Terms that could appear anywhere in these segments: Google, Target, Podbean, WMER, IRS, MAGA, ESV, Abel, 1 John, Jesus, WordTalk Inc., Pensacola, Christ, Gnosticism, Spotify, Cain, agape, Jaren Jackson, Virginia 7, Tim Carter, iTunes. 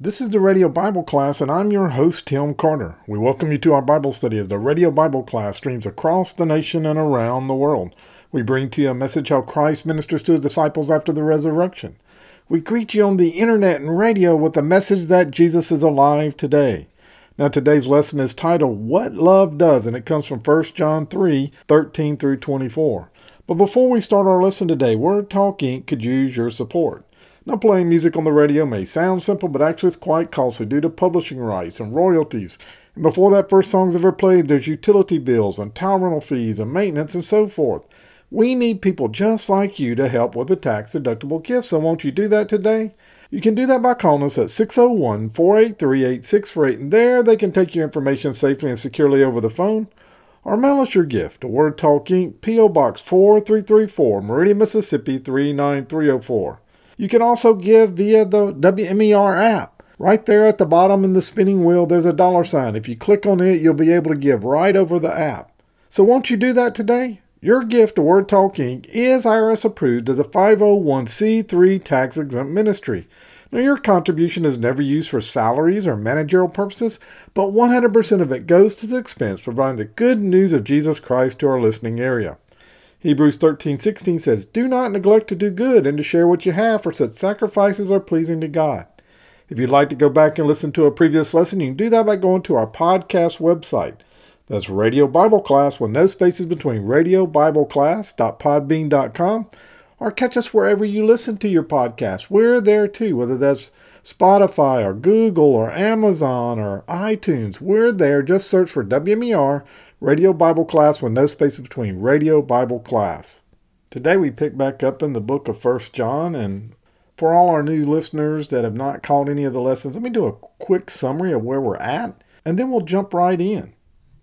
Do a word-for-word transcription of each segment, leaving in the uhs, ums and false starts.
This is the Radio Bible Class, and I'm your host, Tim Carter. We welcome you to our Bible study as the Radio Bible Class streams across the nation and around the world. We bring to you a message how Christ ministers to his disciples after the resurrection. We greet you on the internet and radio with the message that Jesus is alive today. Now, today's lesson is titled, What Love Does, and it comes from First John three, thirteen through twenty-four. But before we start our lesson today, WordTalk Incorporated could use your support. Now, playing music on the radio may sound simple, but actually it's quite costly due to publishing rights and royalties. And before that first song's ever played, there's utility bills and tower rental fees and maintenance and so forth. We need people just like you to help with the tax-deductible gift, so won't you do that today? You can do that by calling us at six oh one, four eight three, eight six four eight, and there they can take your information safely and securely over the phone. Or mail us your gift to WordTalk Incorporated, P O. Box four three three four, Meridian, Mississippi three nine three oh four. You can also give via the W M E R app. Right there at the bottom in the spinning wheel, there's a dollar sign. If you click on it, you'll be able to give right over the app. So won't you do that today? Your gift to WordTalk Incorporated is I R S approved as a five oh one c three tax-exempt ministry. Now, your contribution is never used for salaries or managerial purposes, but one hundred percent of it goes to the expense providing the good news of Jesus Christ to our listening area. Hebrews thirteen sixteen says, Do not neglect to do good and to share what you have, for such sacrifices are pleasing to God. If you'd like to go back and listen to a previous lesson, you can do that by going to our podcast website. That's Radio Bible Class with no spaces between radio bible class dot podbean dot com, or catch us wherever you listen to your podcast. We're there too, whether that's Spotify or Google or Amazon or iTunes. We're there. Just search for W M E R, Radio Bible Class with no space between Radio Bible Class. Today we pick back up in the book of First John, and for all our new listeners that have not caught any of the lessons, let me do a quick summary of where we're at, and then we'll jump right in.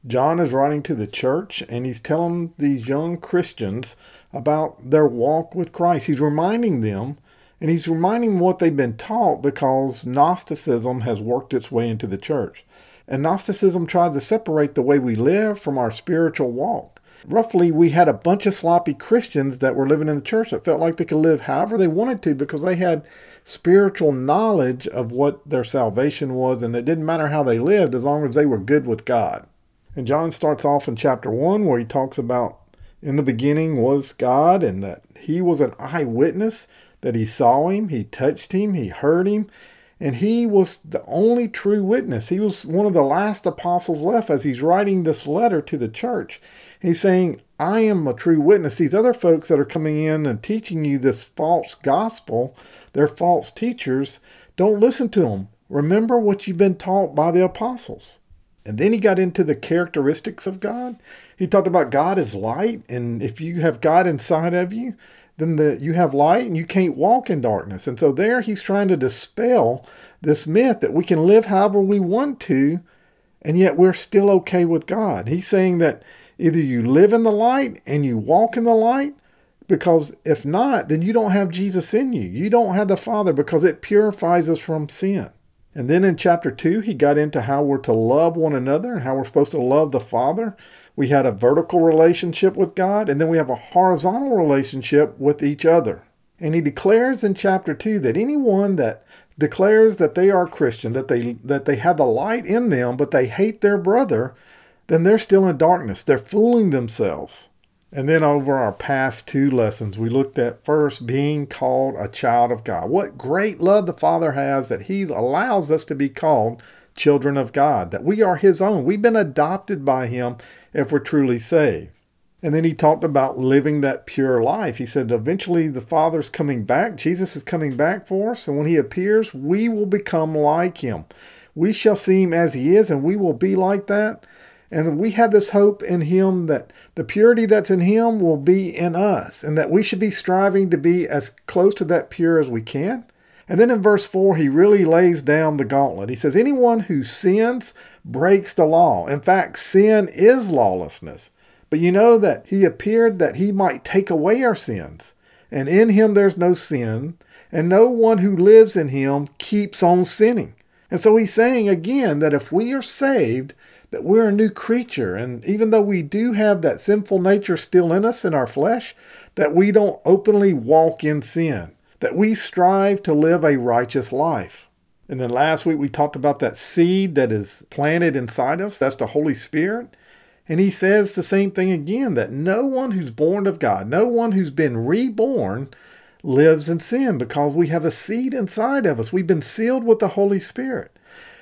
John is writing to the church, and he's telling these young Christians about their walk with Christ. He's reminding them, and he's reminding them what they've been taught, because Gnosticism has worked its way into the church. And Gnosticism tried to separate the way we live from our spiritual walk. Roughly, we had a bunch of sloppy Christians that were living in the church that felt like they could live however they wanted to because they had spiritual knowledge of what their salvation was, and it didn't matter how they lived as long as they were good with God. And John starts off in chapter one where he talks about in the beginning was God, and that he was an eyewitness, that he saw him, he touched him, he heard him. And he was the only true witness. He was one of the last apostles left as he's writing this letter to the church. He's saying, I am a true witness. These other folks that are coming in and teaching you this false gospel, they're false teachers. Don't listen to them. Remember what you've been taught by the apostles. And then he got into the characteristics of God. He talked about God is light. And if you have God inside of you, then the, you have light and you can't walk in darkness. And so there he's trying to dispel this myth that we can live however we want to, and yet we're still okay with God. He's saying that either you live in the light and you walk in the light, because if not, then you don't have Jesus in you. You don't have the Father, because it purifies us from sin. And then in chapter two, he got into how we're to love one another and how we're supposed to love the Father. We had a vertical relationship with God, and then we have a horizontal relationship with each other. And he declares in chapter two that anyone that declares that they are Christian, that they that they have the light in them, but they hate their brother, then they're still in darkness. They're fooling themselves. And then over our past two lessons, we looked at first being called a child of God. What great love the Father has that he allows us to be called children of God, that we are his own. We've been adopted by him if we're truly saved. And then he talked about living that pure life. He said eventually the Father's coming back. Jesus is coming back for us. And when he appears, we will become like him. We shall see him as he is, and we will be like that. And we have this hope in him that the purity that's in him will be in us, and that we should be striving to be as close to that pure as we can. And then in verse four, he really lays down the gauntlet. He says, anyone who sins breaks the law. In fact, sin is lawlessness. But you know that he appeared that he might take away our sins. And in him there's no sin. And no one who lives in him keeps on sinning. And so he's saying again that if we are saved, that we're a new creature. And even though we do have that sinful nature still in us, in our flesh, that we don't openly walk in sin, that we strive to live a righteous life. And then last week we talked about that seed that is planted inside us. That's the Holy Spirit. And he says the same thing again, that no one who's born of God, no one who's been reborn lives in sin, because we have a seed inside of us. We've been sealed with the Holy Spirit.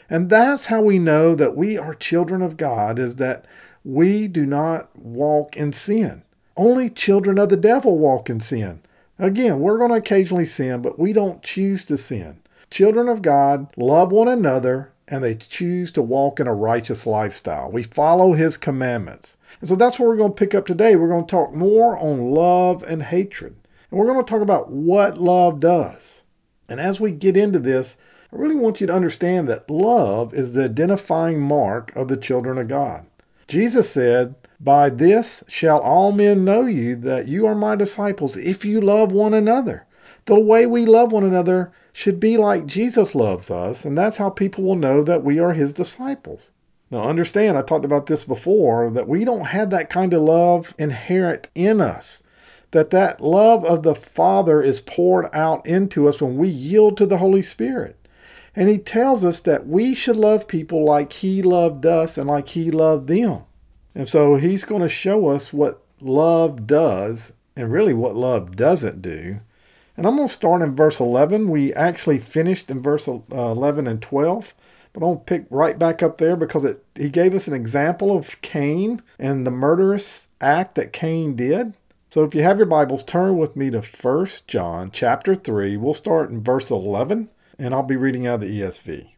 And that's how we know that we are children of God, is that we do not walk in sin. Only children of the devil walk in sin. Again, we're going to occasionally sin, but we don't choose to sin. Children of God love one another, and they choose to walk in a righteous lifestyle. We follow his commandments. And so that's what we're going to pick up today. We're going to talk more on love and hatred. And we're going to talk about what love does. And as we get into this, I really want you to understand that love is the identifying mark of the children of God. Jesus said, "By this shall all men know you, that you are my disciples, if you love one another." The way we love one another should be like Jesus loves us, and that's how people will know that we are his disciples. Now understand, I talked about this before, that we don't have that kind of love inherent in us. That that love of the Father is poured out into us when we yield to the Holy Spirit. And he tells us that we should love people like he loved us and like he loved them. And so he's going to show us what love does and really what love doesn't do. And I'm going to start in verse eleven. We actually finished in verse eleven and twelve. But I'll pick right back up there because it, he gave us an example of Cain and the murderous act that Cain did. So if you have your Bibles, turn with me to First John chapter three. We'll start in verse eleven, and I'll be reading out of the E S V.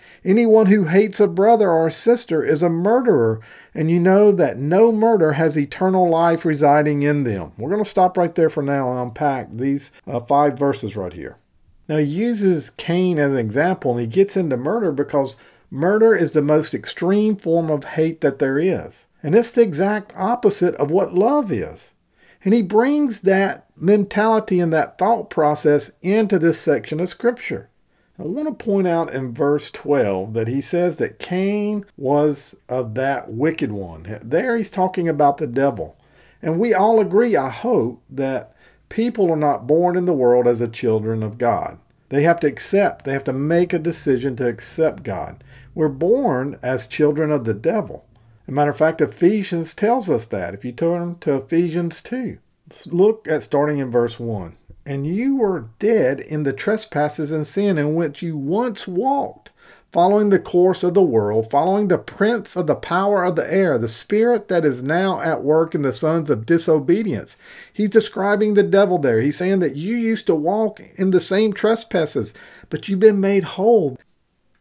Anyone who hates a brother or a sister is a murderer, and you know that no murder has eternal life residing in them." We're going to stop right there for now and unpack these uh, five verses right here. Now he uses Cain as an example, and he gets into murder because murder is the most extreme form of hate that there is. And it's the exact opposite of what love is. And he brings that mentality and that thought process into this section of Scripture. I want to point out in verse twelve that he says that Cain was of that wicked one. There he's talking about the devil. And we all agree, I hope, that people are not born in the world as the children of God. They have to accept, they have to make a decision to accept God. We're born as children of the devil. Matter of fact, Ephesians tells us that. If you turn to Ephesians two, let's look at starting in verse one. "And you were dead in the trespasses and sin in which you once walked, following the course of the world, following the prince of the power of the air, the spirit that is now at work in the sons of disobedience." He's describing the devil there. He's saying that you used to walk in the same trespasses, but you've been made whole.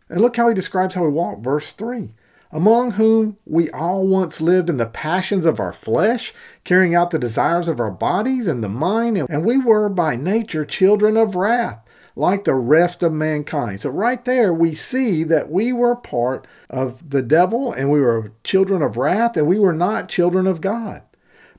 And look how he describes how we walk, verse three. "Among whom we all once lived in the passions of our flesh, carrying out the desires of our bodies and the mind, and we were by nature children of wrath, like the rest of mankind." So right there we see that we were part of the devil, and we were children of wrath, and we were not children of God.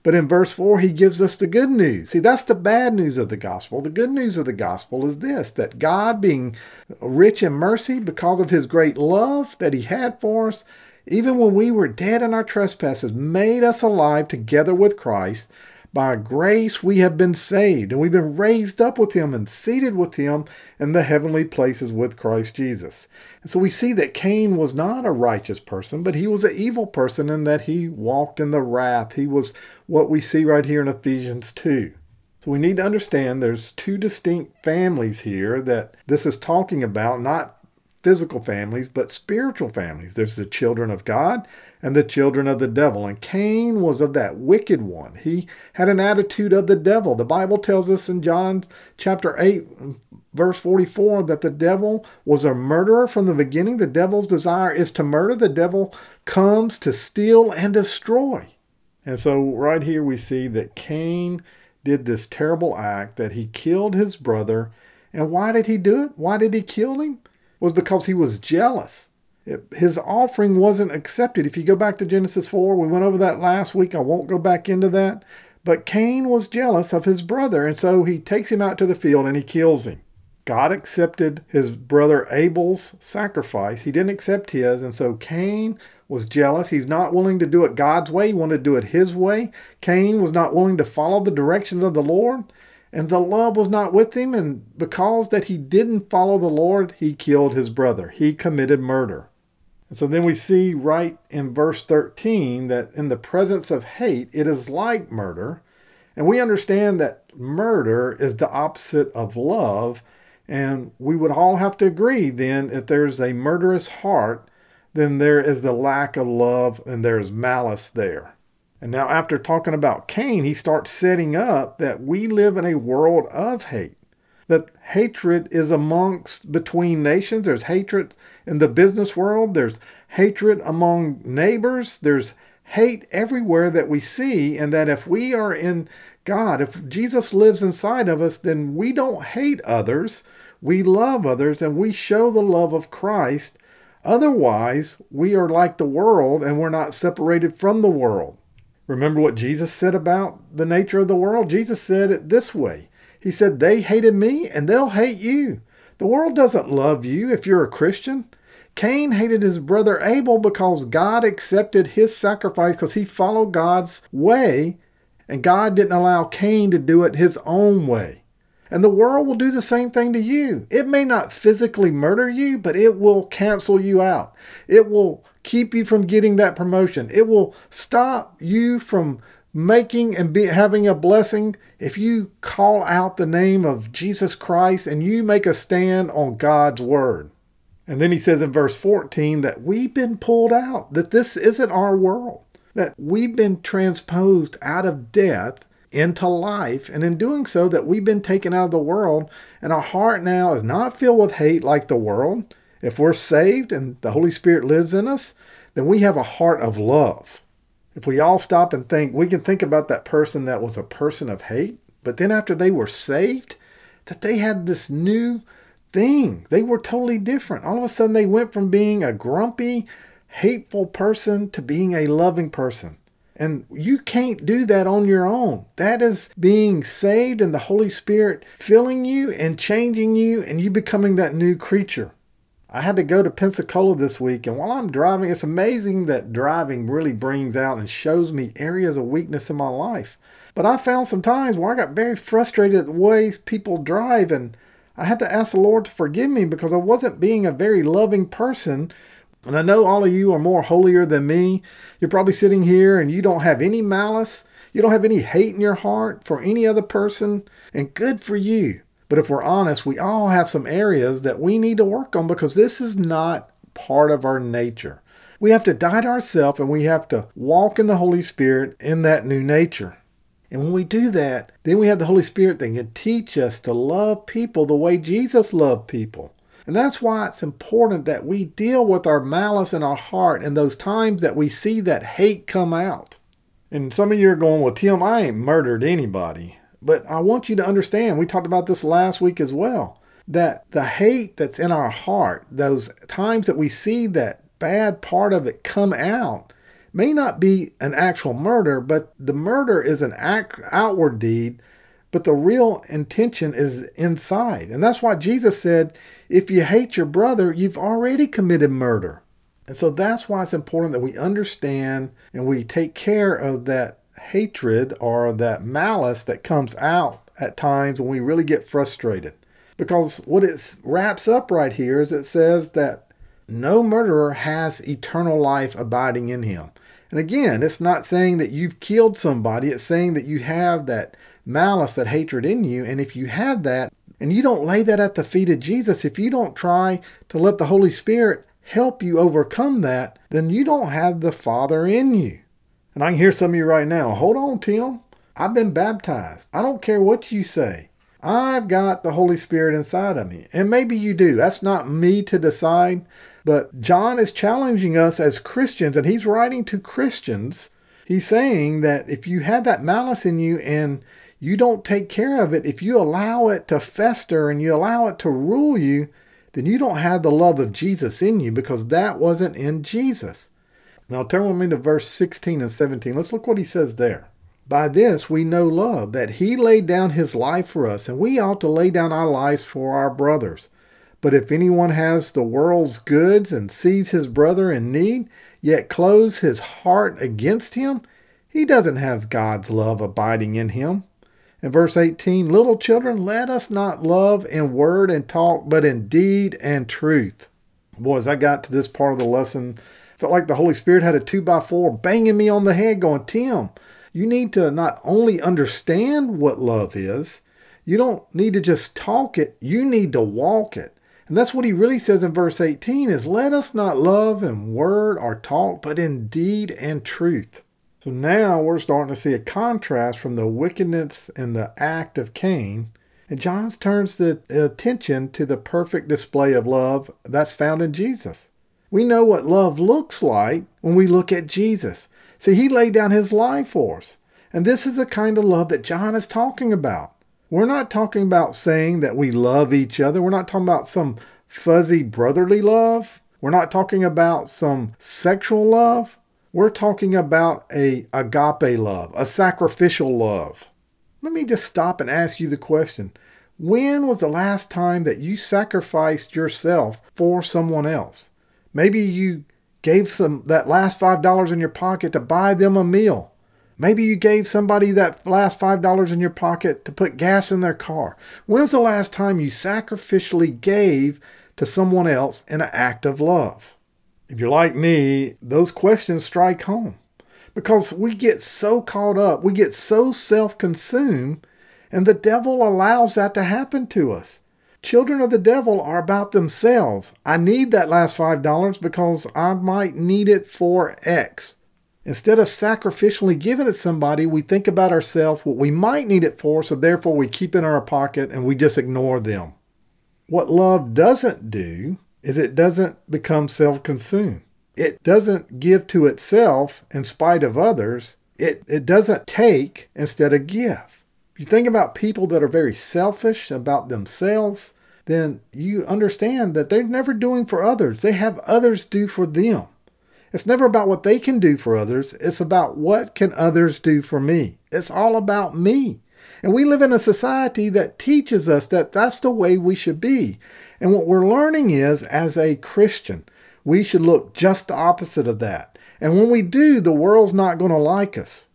But in verse four, he gives us the good news. See, that's the bad news of the gospel. The good news of the gospel is this, that God, being rich in mercy because of his great love that he had for us, even when we were dead in our trespasses, made us alive together with Christ. By grace we have been saved, and we've been raised up with him and seated with him in the heavenly places with Christ Jesus. And so we see that Cain was not a righteous person, but he was an evil person, and that he walked in the wrath. He was what we see right here in Ephesians two. So we need to understand there's two distinct families here that this is talking about, not physical families, but spiritual families. There's the children of God and the children of the devil. And Cain was of that wicked one. He had an attitude of the devil. The Bible tells us in John chapter eight, verse forty-four, that the devil was a murderer from the beginning. The devil's desire is to murder. The devil comes to steal and destroy. And so right here we see that Cain did this terrible act, that he killed his brother. And why did he do it? Why did he kill him? Was because he was jealous. It, his offering wasn't accepted. If you go back to Genesis four, we went over that last week. I won't go back into that. But Cain was jealous of his brother, and so he takes him out to the field and he kills him. God accepted his brother Abel's sacrifice. He didn't accept his, and so Cain was jealous. He's not willing to do it God's way. He wanted to do it his way. Cain was not willing to follow the directions of the Lord, and the love was not with him, and because that he didn't follow the Lord, he killed his brother. He committed murder. And so then we see right in verse thirteen that in the presence of hate, it is like murder. And we understand that murder is the opposite of love. And we would all have to agree then, if there's a murderous heart, then there is the lack of love and there is malice there. And now after talking about Cain, he starts setting up that we live in a world of hate. That hatred is amongst between nations. There's hatred in the business world. There's hatred among neighbors. There's hate everywhere that we see. And that if we are in God, if Jesus lives inside of us, then we don't hate others. We love others and we show the love of Christ. Otherwise, we are like the world and we're not separated from the world. Remember what Jesus said about the nature of the world? Jesus said it this way. He said, they hated me and they'll hate you. The world doesn't love you if you're a Christian. Cain hated his brother Abel because God accepted his sacrifice because he followed God's way, and God didn't allow Cain to do it his own way. And the world will do the same thing to you. It may not physically murder you, but it will cancel you out. It will keep you from getting that promotion. It will stop you from making and be, having a blessing if you call out the name of Jesus Christ and you make a stand on God's word. And then he says in verse fourteen that we've been pulled out, that this isn't our world, that we've been transposed out of death into life, and in doing so that we've been taken out of the world, and our heart now is not filled with hate like the world. If we're saved and the Holy Spirit lives in us, then we have a heart of love. If we all stop and think, we can think about that person that was a person of hate, but then after they were saved, that they had this new thing. They were totally different. All of a sudden, they went from being a grumpy, hateful person to being a loving person. And you can't do that on your own. That is being saved and the Holy Spirit filling you and changing you and you becoming that new creature. I had to go to Pensacola this week, and while I'm driving, it's amazing that driving really brings out and shows me areas of weakness in my life. But I found some times where I got very frustrated at the way people drive, and I had to ask the Lord to forgive me because I wasn't being a very loving person. And I know all of you are more holier than me. You're probably sitting here and you don't have any malice. You don't have any hate in your heart for any other person, and good for you. But if we're honest, we all have some areas that we need to work on because this is not part of our nature. We have to die to ourselves and we have to walk in the Holy Spirit in that new nature. And when we do that, then we have the Holy Spirit that can teach us to love people the way Jesus loved people. And that's why it's important that we deal with our malice in our heart and those times that we see that hate come out. And some of you are going, well, Tim, I ain't murdered anybody. But I want you to understand, we talked about this last week as well, that the hate that's in our heart, those times that we see that bad part of it come out, may not be an actual murder, but the murder is an act, outward deed, but the real intention is inside. And that's why Jesus said, if you hate your brother, you've already committed murder. And so that's why it's important that we understand and we take care of that hatred or that malice that comes out at times when we really get frustrated. Because what it wraps up right here is it says that no murderer has eternal life abiding in him. And again, it's not saying that you've killed somebody. It's saying that you have that malice, that hatred in you. And if you have that and you don't lay that at the feet of Jesus, if you don't try to let the Holy Spirit help you overcome that, then you don't have the Father in you. And I can hear some of you right now, hold on, Tim. I've been baptized. I don't care what you say. I've got the Holy Spirit inside of me. And maybe you do. That's not me to decide. But John is challenging us as Christians, and he's writing to Christians. He's saying that if you had that malice in you and you don't take care of it, if you allow it to fester and you allow it to rule you, then you don't have the love of Jesus in you, because that wasn't in Jesus. Now turn with me to verse sixteen and seventeen. Let's look what he says there. By this we know love, that he laid down his life for us, and we ought to lay down our lives for our brothers. But if anyone has the world's goods and sees his brother in need, yet clothes his heart against him, he doesn't have God's love abiding in him. In verse eighteen, little children, let us not love in word and talk, but in deed and truth. Boys, I got to this part of the lesson, felt like the Holy Spirit had a two by four banging me on the head going, Tim, you need to not only understand what love is, you don't need to just talk it, you need to walk it. And that's what he really says in verse eighteen is, let us not love in word or talk, but in deed and truth. So now we're starting to see a contrast from the wickedness and the act of Cain. And John turns the attention to the perfect display of love that's found in Jesus. We know what love looks like when we look at Jesus. See, he laid down his life for us. And this is the kind of love that John is talking about. We're not talking about saying that we love each other. We're not talking about some fuzzy brotherly love. We're not talking about some sexual love. We're talking about a agape love, a sacrificial love. Let me just stop and ask you the question. When was the last time that you sacrificed yourself for someone else? Maybe you gave some that last five dollars in your pocket to buy them a meal. Maybe you gave somebody that last five dollars in your pocket to put gas in their car. When's the last time you sacrificially gave to someone else in an act of love? If you're like me, those questions strike home because we get so caught up, we get so self-consumed, and the devil allows that to happen to us. Children of the devil are about themselves. I need that last five dollars because I might need it for X. Instead of sacrificially giving it to somebody, we think about ourselves, what we might need it for, so therefore we keep it in our pocket and we just ignore them. What love doesn't do is it doesn't become self-consumed. It doesn't give to itself in spite of others. It, it doesn't take instead of give. If you think about people that are very selfish about themselves, then you understand that they're never doing for others. They have others do for them. It's never about what they can do for others. It's about what can others do for me. It's all about me. And we live in a society that teaches us that that's the way we should be. And what we're learning is, as a Christian, we should look just the opposite of that. And when we do, the world's not going to like us.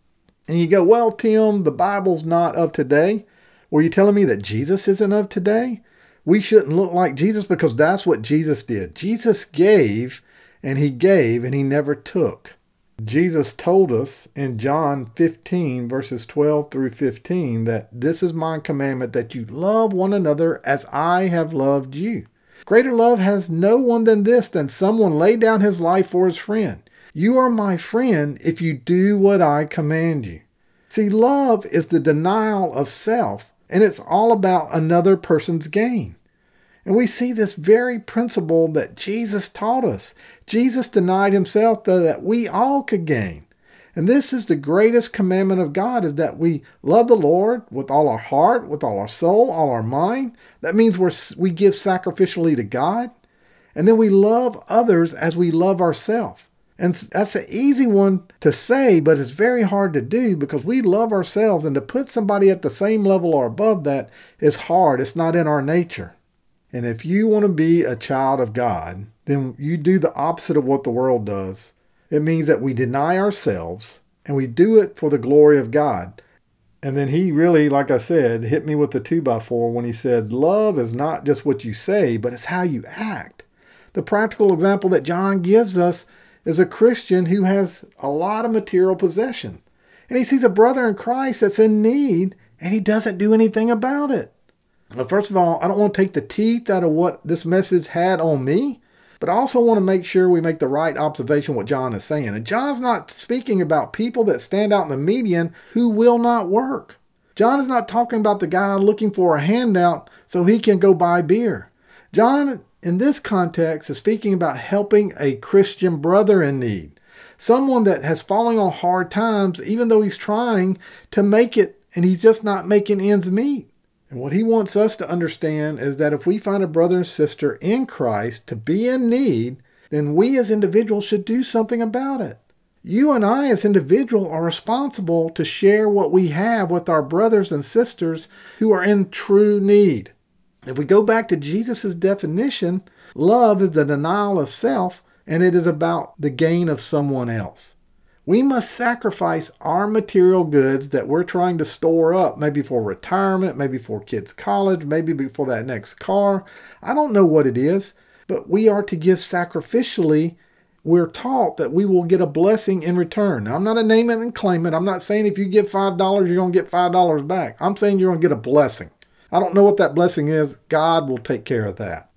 And you go, well, Tim, the Bible's not of today. Were you telling me that Jesus isn't of today? We shouldn't look like Jesus because that's what Jesus did. Jesus gave, and he gave, and he never took. Jesus told us in John fifteen, verses twelve through fifteen, that this is my commandment, that you love one another as I have loved you. Greater love has no one than this, than someone lay down his life for his friend. You are my friend if you do what I command you. See, love is the denial of self, and it's all about another person's gain. And we see this very principle that Jesus taught us. Jesus denied himself that we all could gain. And this is the greatest commandment of God, is that we love the Lord with all our heart, with all our soul, all our mind. That means we're, we give sacrificially to God. And then we love others as we love ourselves. And that's an easy one to say, but it's very hard to do because we love ourselves. And to put somebody at the same level or above that is hard. It's not in our nature. And if you want to be a child of God, then you do the opposite of what the world does. It means that we deny ourselves and we do it for the glory of God. And then he really, like I said, hit me with the two by four when he said, love is not just what you say, but it's how you act. The practical example that John gives us is a Christian who has a lot of material possession. And he sees a brother in Christ that's in need and he doesn't do anything about it. First of all, I don't want to take the teeth out of what this message had on me, but I also want to make sure we make the right observation what John is saying. And John's not speaking about people that stand out in the median who will not work. John is not talking about the guy looking for a handout so he can go buy beer. John, in this context, is speaking about helping a Christian brother in need, someone that has fallen on hard times, even though he's trying to make it and he's just not making ends meet. And what he wants us to understand is that if we find a brother and sister in Christ to be in need, then we as individuals should do something about it. You and I as individuals are responsible to share what we have with our brothers and sisters who are in true need. If we go back to Jesus' definition, love is the denial of self, and it is about the gain of someone else. We must sacrifice our material goods that we're trying to store up, maybe for retirement, maybe for kids' college, maybe for that next car. I don't know what it is, but we are to give sacrificially. We're taught that we will get a blessing in return. Now, I'm not a name it and claim it. I'm not saying if you give five dollars, you're going to get five dollars back. I'm saying you're going to get a blessing. I don't know what that blessing is. God will take care of that.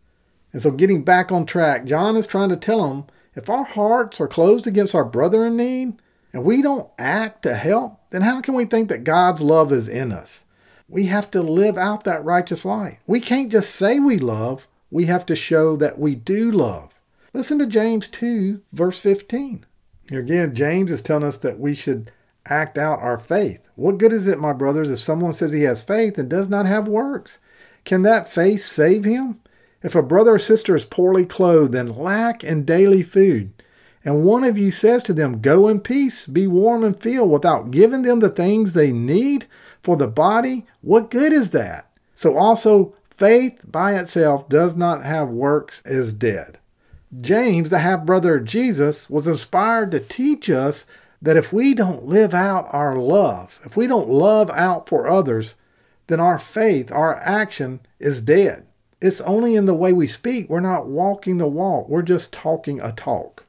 And so getting back on track, John is trying to tell them, if our hearts are closed against our brother in need and we don't act to help, then how can we think that God's love is in us? We have to live out that righteous life. We can't just say we love. We have to show that we do love. Listen to James two, verse fifteen. Here again, James is telling us that we should act out our faith. What good is it, my brothers, if someone says he has faith and does not have works? Can that faith save him? If a brother or sister is poorly clothed and lack in daily food, and one of you says to them, go in peace, be warm and filled, without giving them the things they need for the body, what good is that? So also, faith by itself does not have works is dead. James, the half-brother of Jesus, was inspired to teach us that if we don't live out our love, if we don't love out for others, then our faith, our action is dead. It's only in the way we speak. We're not walking the walk. We're just talking a talk.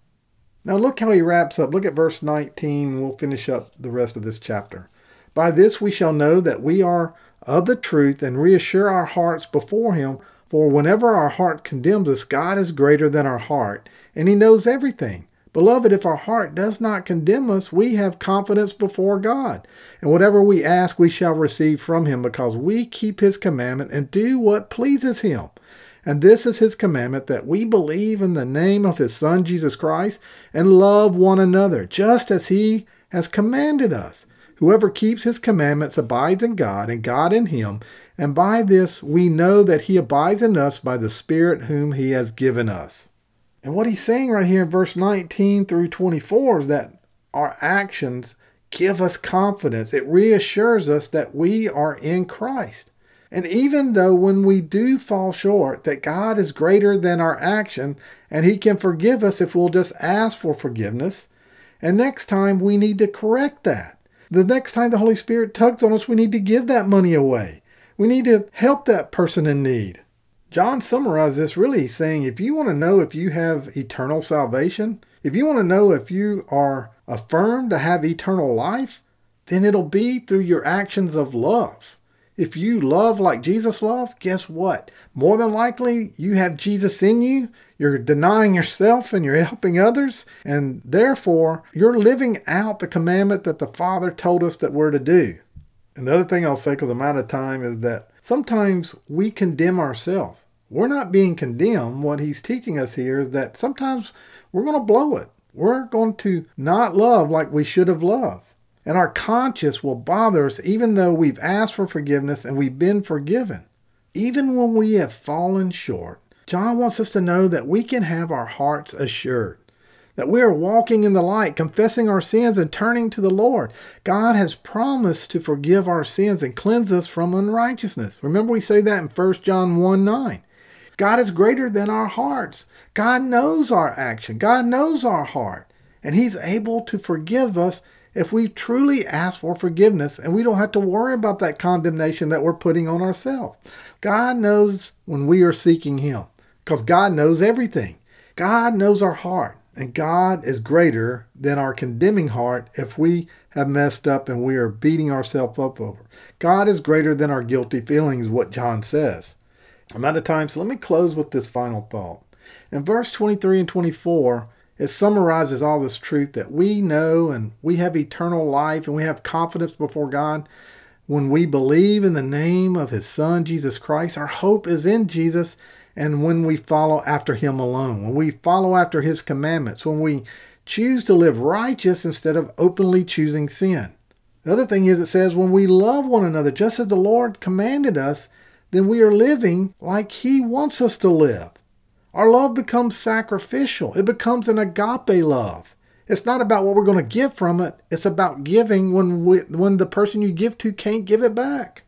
Now look how he wraps up. Look at verse nineteen. We'll finish up the rest of this chapter. By this we shall know that we are of the truth and reassure our hearts before him. For whenever our heart condemns us, God is greater than our heart, and he knows everything. Beloved, if our heart does not condemn us, we have confidence before God. And whatever we ask, we shall receive from him, because we keep his commandment and do what pleases him. And this is his commandment, that we believe in the name of his Son, Jesus Christ, and love one another, just as he has commanded us. Whoever keeps his commandments abides in God, and God in him. And by this we know that he abides in us by the Spirit whom he has given us. And what he's saying right here in verse nineteen through twenty-four is that our actions give us confidence. It reassures us that we are in Christ. And even though when we do fall short, that God is greater than our action, and he can forgive us if we'll just ask for forgiveness. And next time we need to correct that. The next time the Holy Spirit tugs on us, we need to give that money away. We need to help that person in need. John summarized this really saying, if you want to know if you have eternal salvation, if you want to know if you are affirmed to have eternal life, then it'll be through your actions of love. If you love like Jesus loved, guess what? More than likely, you have Jesus in you. You're denying yourself and you're helping others. And therefore, you're living out the commandment that the Father told us that we're to do. And the other thing I'll say, because I'm out of time, is that sometimes we condemn ourselves. We're not being condemned. What he's teaching us here is that sometimes we're going to blow it. We're going to not love like we should have loved. And our conscience will bother us even though we've asked for forgiveness and we've been forgiven. Even when we have fallen short, John wants us to know that we can have our hearts assured, that we are walking in the light, confessing our sins and turning to the Lord. God has promised to forgive our sins and cleanse us from unrighteousness. Remember, we say that in First John one nine. God is greater than our hearts. God knows our action. God knows our heart. And he's able to forgive us if we truly ask for forgiveness, and we don't have to worry about that condemnation that we're putting on ourselves. God knows when we are seeking him, because God knows everything. God knows our heart. And God is greater than our condemning heart if we have messed up and we are beating ourselves up over. God is greater than our guilty feelings, what John says. I'm out of time, so let me close with this final thought. In verse twenty-three and twenty-four, it summarizes all this truth that we know and we have eternal life and we have confidence before God. When we believe in the name of his Son, Jesus Christ, our hope is in Jesus. And when we follow after him alone, when we follow after his commandments, when we choose to live righteous instead of openly choosing sin. The other thing is, it says, when we love one another, just as the Lord commanded us, then we are living like He wants us to live. Our love becomes sacrificial. It becomes an agape love. It's not about what we're going to get from it. It's about giving when we, when the person you give to can't give it back.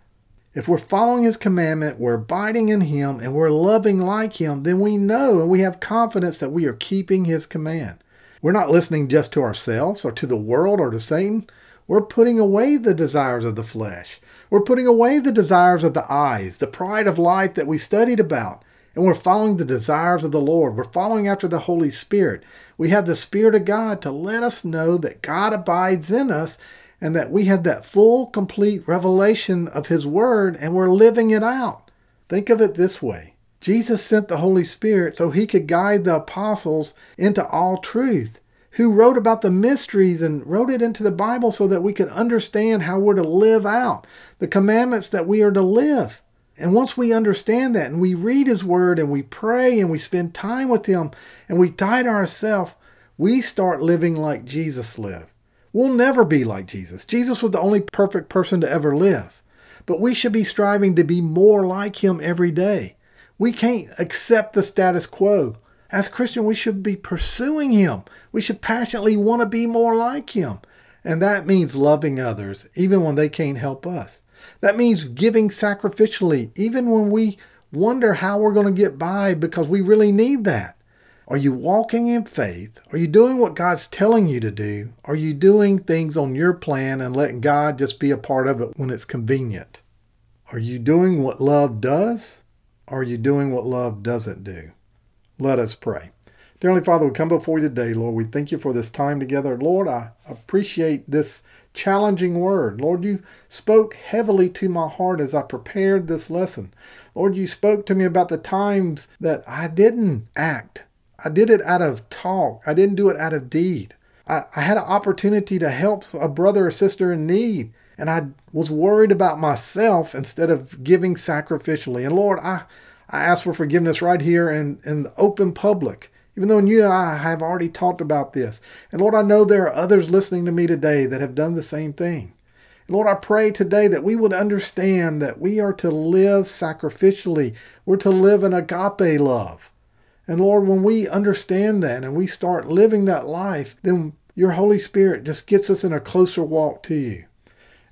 If we're following His commandment, we're abiding in Him, and we're loving like Him, then we know and we have confidence that we are keeping His command. We're not listening just to ourselves or to the world or to Satan. We're putting away the desires of the flesh. We're putting away the desires of the eyes, the pride of life that we studied about. And we're following the desires of the Lord. We're following after the Holy Spirit. We have the Spirit of God to let us know that God abides in us and that we have that full, complete revelation of His Word, and we're living it out. Think of it this way. Jesus sent the Holy Spirit so He could guide the apostles into all truth, who wrote about the mysteries and wrote it into the Bible so that we could understand how we're to live out the commandments that we are to live. And once we understand that and we read His Word and we pray and we spend time with Him and we die to ourselves, we start living like Jesus lived. We'll never be like Jesus. Jesus was the only perfect person to ever live. But we should be striving to be more like Him every day. We can't accept the status quo. As Christians, we should be pursuing Him. We should passionately want to be more like Him. And that means loving others, even when they can't help us. That means giving sacrificially, even when we wonder how we're going to get by because we really need that. Are you walking in faith? Are you doing what God's telling you to do? Are you doing things on your plan and letting God just be a part of it when it's convenient? Are you doing what love does? Or are you doing what love doesn't do? Let us pray. Dear Heavenly Father, we come before You today, Lord. We thank You for this time together. Lord, I appreciate this challenging word. Lord, You spoke heavily to my heart as I prepared this lesson. Lord, You spoke to me about the times that I didn't act. I did it out of talk. I didn't do it out of deed. I, I had an opportunity to help a brother or sister in need, and I was worried about myself instead of giving sacrificially. And Lord, I, I ask for forgiveness right here in, in the open public. Even though you and I have already talked about this. And Lord, I know there are others listening to me today that have done the same thing. And Lord, I pray today that we would understand that we are to live sacrificially. We're to live in agape love. And Lord, when we understand that and we start living that life, then Your Holy Spirit just gets us in a closer walk to You.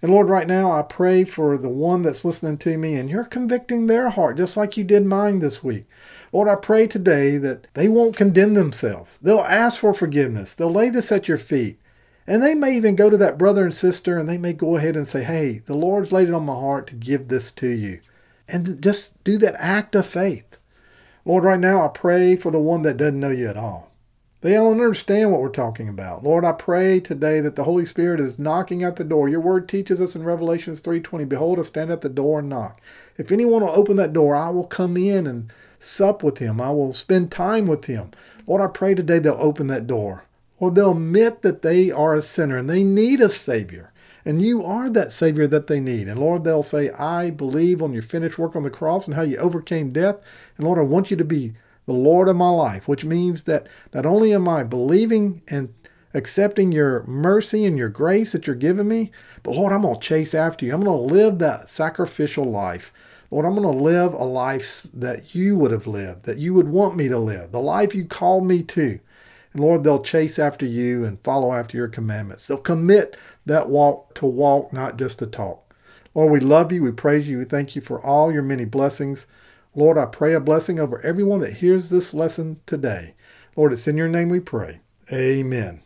And Lord, right now I pray for the one that's listening to me, and You're convicting their heart just like You did mine this week. Lord, I pray today that they won't condemn themselves. They'll ask for forgiveness. They'll lay this at Your feet. And they may even go to that brother and sister, and they may go ahead and say, hey, the Lord's laid it on my heart to give this to You. And just do that act of faith. Lord, right now I pray for the one that doesn't know You at all. They don't understand what we're talking about. Lord, I pray today that the Holy Spirit is knocking at the door. Your Word teaches us in Revelations three twenty, behold, I stand at the door and knock. If anyone will open that door, I will come in and sup with him. I will spend time with him. Lord, I pray today they'll open that door. Lord, they'll admit that they are a sinner and they need a Savior. And You are that Savior that they need. And Lord, they'll say, I believe on Your finished work on the cross and how You overcame death. And Lord, I want You to be the Lord of my life, which means that not only am I believing and accepting Your mercy and Your grace that You're giving me, but Lord, I'm going to chase after You. I'm going to live that sacrificial life. Lord, I'm going to live a life that You would have lived, that You would want me to live, the life You called me to. And Lord, they'll chase after You and follow after Your commandments. They'll commit that walk to walk, not just to talk. Lord, we love You. We praise You. We thank You for all Your many blessings. Lord, I pray a blessing over everyone that hears this lesson today. Lord, it's in Your name we pray. Amen.